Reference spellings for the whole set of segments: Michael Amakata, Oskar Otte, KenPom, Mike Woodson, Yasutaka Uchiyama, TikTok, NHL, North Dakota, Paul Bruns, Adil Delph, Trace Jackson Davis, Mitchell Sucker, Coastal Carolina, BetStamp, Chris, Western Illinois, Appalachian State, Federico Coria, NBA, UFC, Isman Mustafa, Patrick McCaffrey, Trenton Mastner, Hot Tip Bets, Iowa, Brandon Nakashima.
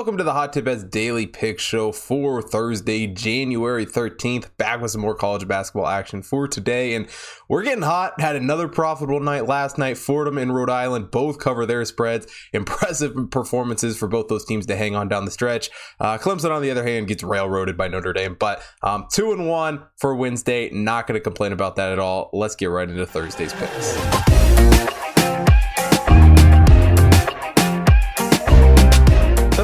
welcome to the Hot Tip Bets Daily Pick Show for Thursday, January 13th. Back with some more college basketball action for today, and we're getting hot. Had another profitable night last night. Fordham and Rhode Island both cover their spreads. Impressive performances for both those teams to hang on down the stretch. Clemson, on the other hand, gets railroaded by Notre Dame, but 2-1 for Wednesday. Not going to complain about that at all. Let's get right into Thursday's picks.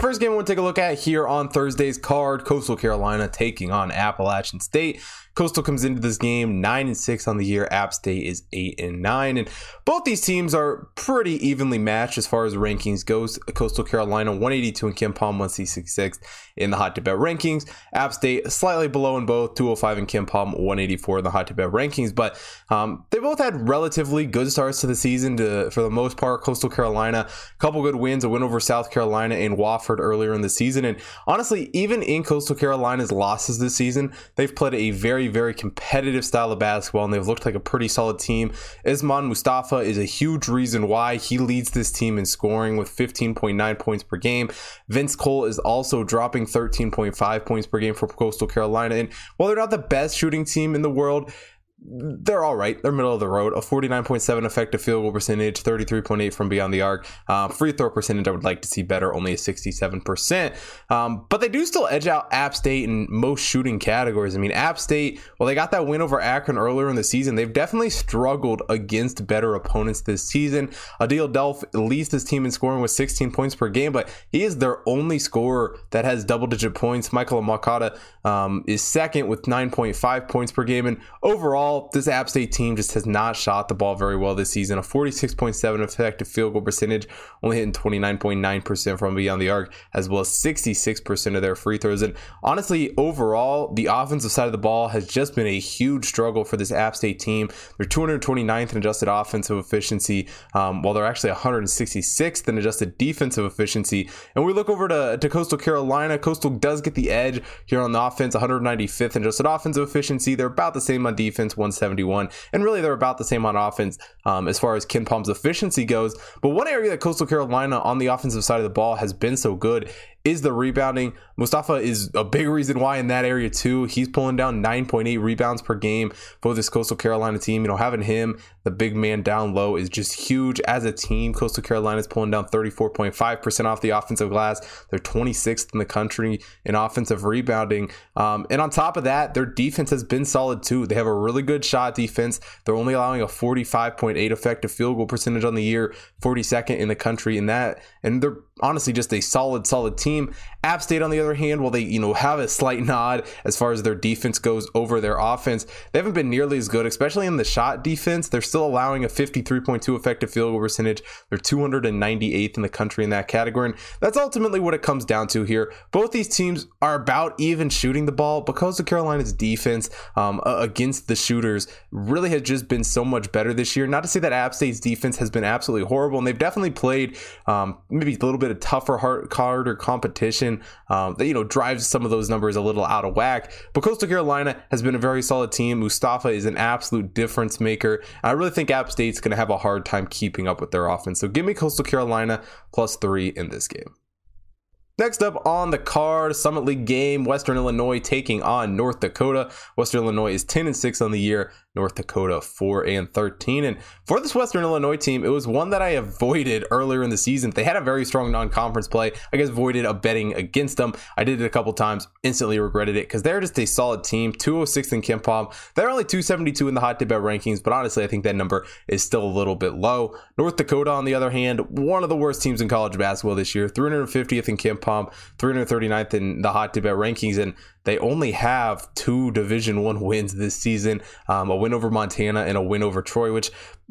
First game we'll take a look at here on Thursday's card, Coastal Carolina taking on Appalachian State. Coastal comes into this game 9-6 on the year. App State is 8-9, and both these teams are pretty evenly matched as far as rankings goes. Coastal Carolina 182 and KenPom 166 in the Hot Tip Bet rankings. App State slightly below in both, 205 and KenPom 184 in the Hot Tip Bet rankings. But they both had relatively good starts to the season. For the most part, Coastal Carolina, a couple good wins, a win over South Carolina and Wofford earlier in the season, and honestly, even in Coastal Carolina's losses this season, they've played a very, very competitive style of basketball, and they've looked like a pretty solid team. Isman Mustafa is a huge reason why. He leads this team in scoring with 15.9 points per game. Vince Cole is also dropping 13.5 points per game for Coastal Carolina, and while they're not the best shooting team in the world, they're all right. They're middle of the road. A 49.7 effective field goal percentage, 33.8 from beyond the arc. Free throw percentage I would like to see better, only a 67%. But they do still edge out App State in most shooting categories. I mean, App State, well, they got that win over Akron earlier in the season. They've definitely struggled against better opponents this season. Adil Delph leads this team in scoring with 16 points per game, but he is their only scorer that has double-digit points. Michael Amakata is second with 9.5 points per game, and overall, this App State team just has not shot the ball very well this season. A 46.7 effective field goal percentage, only hitting 29.9% from beyond the arc, as well as 66% of their free throws. And honestly, overall, the offensive side of the ball has just been a huge struggle for this App State team. They're 229th in adjusted offensive efficiency, while they're actually 166th in adjusted defensive efficiency. And we look over to Coastal Carolina. Coastal does get the edge here on the offense, 195th in adjusted offensive efficiency. They're about the same on defense, 171, and really they're about the same on offense as far as KenPom's efficiency goes. But one area that Coastal Carolina on the offensive side of the ball has been so good is the rebounding. Mustafa is a big reason why in that area too. He's pulling down 9.8 rebounds per game for this Coastal Carolina team. You know, having him, the big man down low, is just huge. As a team, Coastal Carolina is pulling down 34.5% off the offensive glass. They're 26th in the country in offensive rebounding. And on top of that, their defense has been solid too. They have a really good shot defense. They're only allowing a 45.8 effective field goal percentage on the year, 42nd in the country in that. And they're honestly just a solid team. App State, on the other hand, while they have a slight nod as far as their defense goes over their offense, they haven't been nearly as good, especially in the shot defense. They're still allowing a 53.2 effective field goal percentage. They're 298th in the country in that category, and that's ultimately what it comes down to here. Both these teams are about even shooting the ball, but Coastal Carolina's defense against the shooters really has just been so much better this year. Not to say that App State's defense has been absolutely horrible, and they've definitely played maybe a little bit of tougher, harder competition that drives some of those numbers a little out of whack. But Coastal Carolina has been a very solid team. Mustafa is an absolute difference maker. I really think App State's going to have a hard time keeping up with their offense. So give me Coastal Carolina +3 in this game. Next up on the card, Summit League game, Western Illinois taking on North Dakota. Western Illinois is 10-6 on the year. North Dakota 4-13, and for this Western Illinois team, it was one that I avoided earlier in the season. They had a very strong non-conference play. I guess avoided a betting against them. I did it a couple times, instantly regretted it because they're just a solid team. 206 in KenPom. They're only 272 in the Hot Tip Bet rankings, but honestly, I think that number is still a little bit low. North Dakota, on the other hand, one of the worst teams in college basketball this year. 350th in KenPom, 339th in the Hot Tip Bet rankings, and they only have 2 Division I wins this season. A win over Montana and a win over Troy, which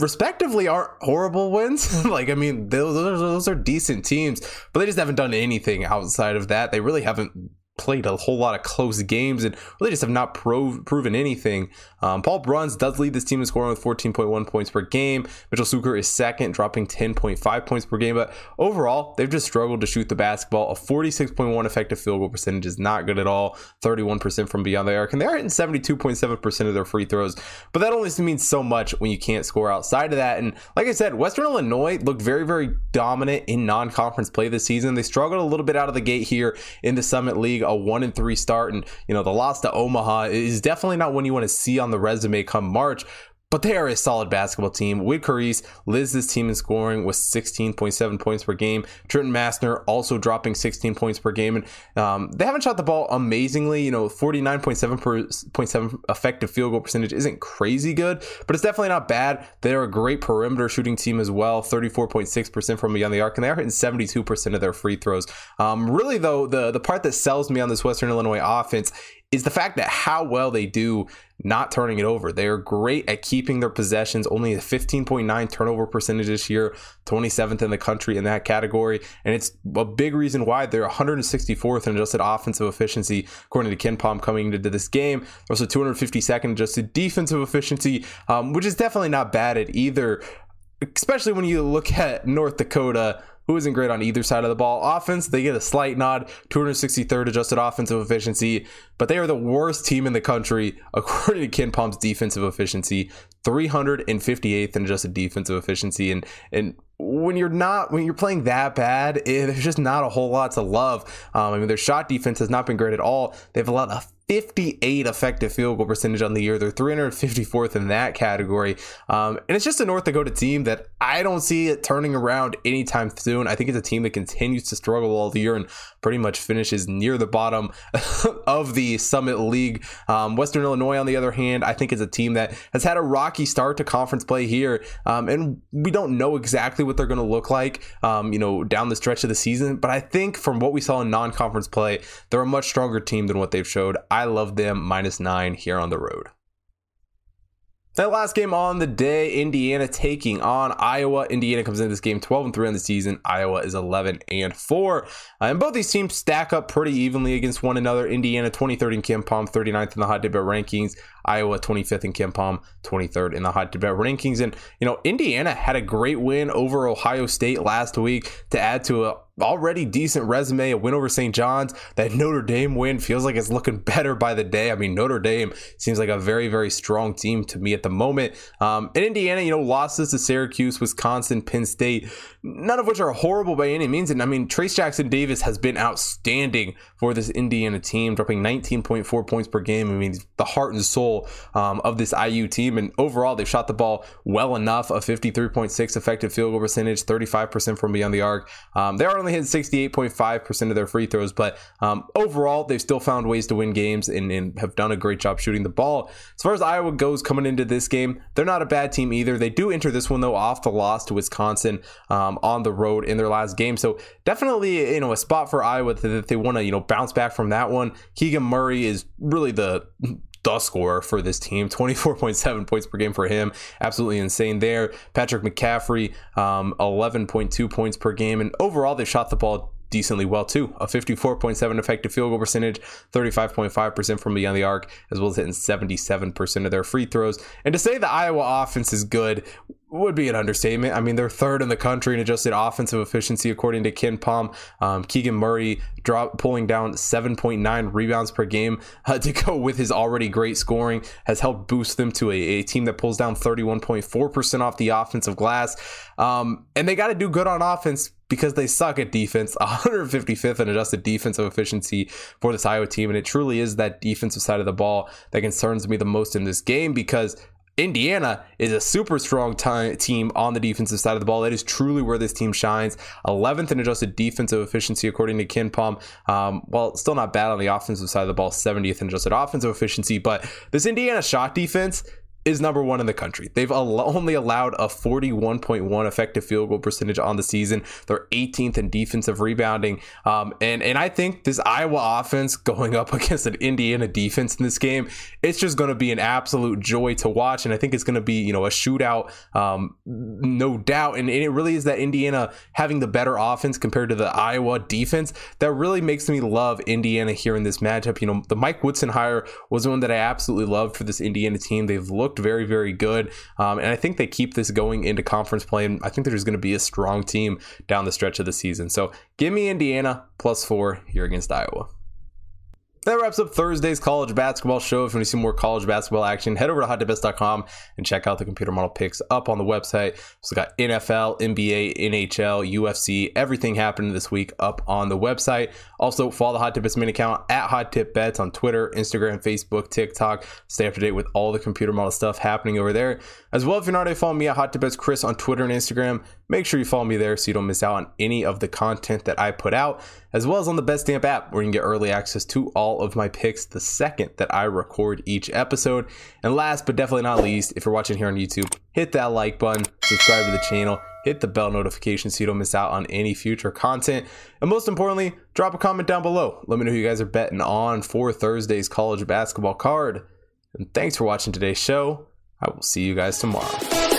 respectively aren't horrible wins. Those are decent teams, but they just haven't done anything outside of that. They really haven't played a whole lot of close games and really just have not proven anything. Paul Bruns does lead this team in scoring with 14.1 points per game. Mitchell Sucker is second, dropping 10.5 points per game. But overall, they've just struggled to shoot the basketball. A 46.1 effective field goal percentage is not good at all. 31% from beyond the arc. And they're hitting 72.7% of their free throws. But that only means so much when you can't score outside of that. And like I said, Western Illinois looked very, very dominant in non-conference play this season. They struggled a little bit out of the gate here in the Summit League. A 1-3 start, and you know, the loss to Omaha is definitely not one you want to see on the resume come March, but they are a solid basketball team. Whit Carice leads this team in scoring with 16.7 points per game. Trenton Mastner also dropping 16 points per game, and they haven't shot the ball amazingly. You know, 49.7 effective field goal percentage isn't crazy good, but it's definitely not bad. They're a great perimeter shooting team as well, 34.6% from beyond the arc, and they're hitting 72% of their free throws. Really though, the part that sells me on this Western Illinois offense is the fact that how well they do not turning it over. They are great at keeping their possessions, only a 15.9 turnover percentage this year, 27th in the country in that category. And it's a big reason why they're 164th in adjusted offensive efficiency, according to KenPom coming into this game. They're also 252nd adjusted defensive efficiency, which is definitely not bad at either, especially when you look at North Dakota, who isn't great on either side of the ball. Offense, they get a slight nod, 263rd adjusted offensive efficiency, but they are the worst team in the country according to KenPom's defensive efficiency, 358th in adjusted defensive efficiency. And when you're playing that bad, there's just not a whole lot to love. I mean, their shot defense has not been great at all. They've allowed a 58 effective field goal percentage on the year. They're 354th in that category. And it's just a North Dakota team that I don't see it turning around anytime soon. I think it's a team that continues to struggle all the year and pretty much finishes near the bottom of the Summit League. Western Illinois, on the other hand, I think is a team that has had a rocky start to conference play here. And we don't know exactly what they're going to look like, you know, down the stretch of the season. But I think from what we saw in non-conference play, they're a much stronger team than what they've showed. I love them -9 here on the road. That last game on the day, Indiana taking on Iowa. Indiana comes into this game 12-3 on the season. Iowa is 11-4. And both these teams stack up pretty evenly against one another. Indiana 23rd in KenPom, 39th in the Hot Tip Bet rankings. Iowa 25th in KenPom, 23rd in the Hot Tip Bet rankings. And, you know, Indiana had a great win over Ohio State last week to add to a already decent resume. A win over St. John's. That Notre Dame win feels like it's looking better by the day. I mean, Notre Dame seems like a very, very strong team to me at the moment. And Indiana, you know, losses to Syracuse, Wisconsin, Penn State, none of which are horrible by any means. And I mean, Trace Jackson Davis has been outstanding for this Indiana team, dropping 19.4 points per game. I mean, the heart and soul of this IU team. And overall, they've shot the ball well enough, a 53.6 effective field goal percentage, 35% from beyond the arc. They are only hit 68.5% of their free throws, but overall they've still found ways to win games and have done a great job shooting the ball. As far as Iowa goes coming into this game, they're not a bad team either. They do enter this one though off the loss to Wisconsin on the road in their last game, so definitely, you know, a spot for Iowa that they want to, you know, bounce back from that one. Keegan Murray is really the scorer for this team, 24.7 points per game for him. Absolutely insane there. Patrick McCaffrey, 11.2 points per game. And overall, they shot the ball decently well too, a 54.7 effective field goal percentage, 35.5% from beyond the arc, as well as hitting 77% of their free throws. And to say the Iowa offense is good would be an understatement. I mean, they're third in the country in adjusted offensive efficiency according to KenPom. Keegan Murray pulling down 7.9 rebounds per game to go with his already great scoring has helped boost them to a team that pulls down 31.4% off the offensive glass. And they got to do good on offense because they suck at defense, 155th in adjusted defensive efficiency for this Iowa team. And it truly is that defensive side of the ball that concerns me the most in this game, because Indiana is a super strong team on the defensive side of the ball. That is truly where this team shines. 11th in adjusted defensive efficiency, according to KenPom. Well, still not bad on the offensive side of the ball, 70th in adjusted offensive efficiency. But this Indiana shot defense is number one in the country. They've only allowed a 41.1 effective field goal percentage on the season. They're 18th in defensive rebounding. And I think this Iowa offense going up against an Indiana defense in this game, it's just going to be an absolute joy to watch. And I think it's going to be, you know, a shootout, no doubt. And it really is that Indiana having the better offense compared to the Iowa defense that really makes me love Indiana here in this matchup. You know, the Mike Woodson hire was one that I absolutely loved for this Indiana team. They've looked very, very good. And I think they keep this going into conference play. And I think they're just going to be a strong team down the stretch of the season. So give me Indiana +4 here against Iowa. That wraps up Thursday's college basketball show. If you want to see more college basketball action, head over to hottipbets.com and check out the computer model picks up on the website. So got NFL, NBA, NHL, UFC, everything happening this week up on the website. Also, follow the Hot Tip Bets main account at Hot Tip Bets on Twitter, Instagram, Facebook, TikTok. Stay up to date with all the computer model stuff happening over there. As well, if you're not already following me at Hot Tip Bets Chris on Twitter and Instagram, make sure you follow me there so you don't miss out on any of the content that I put out, as well as on the BetStamp app where you can get early access to all of my picks the second that I record each episode. And last but definitely not least, if you're watching here on YouTube, hit that like button, subscribe to the channel, hit the bell notification so you don't miss out on any future content. And most importantly, drop a comment down below. Let me know who you guys are betting on for Thursday's college basketball card. And thanks for watching today's show. I will see you guys tomorrow.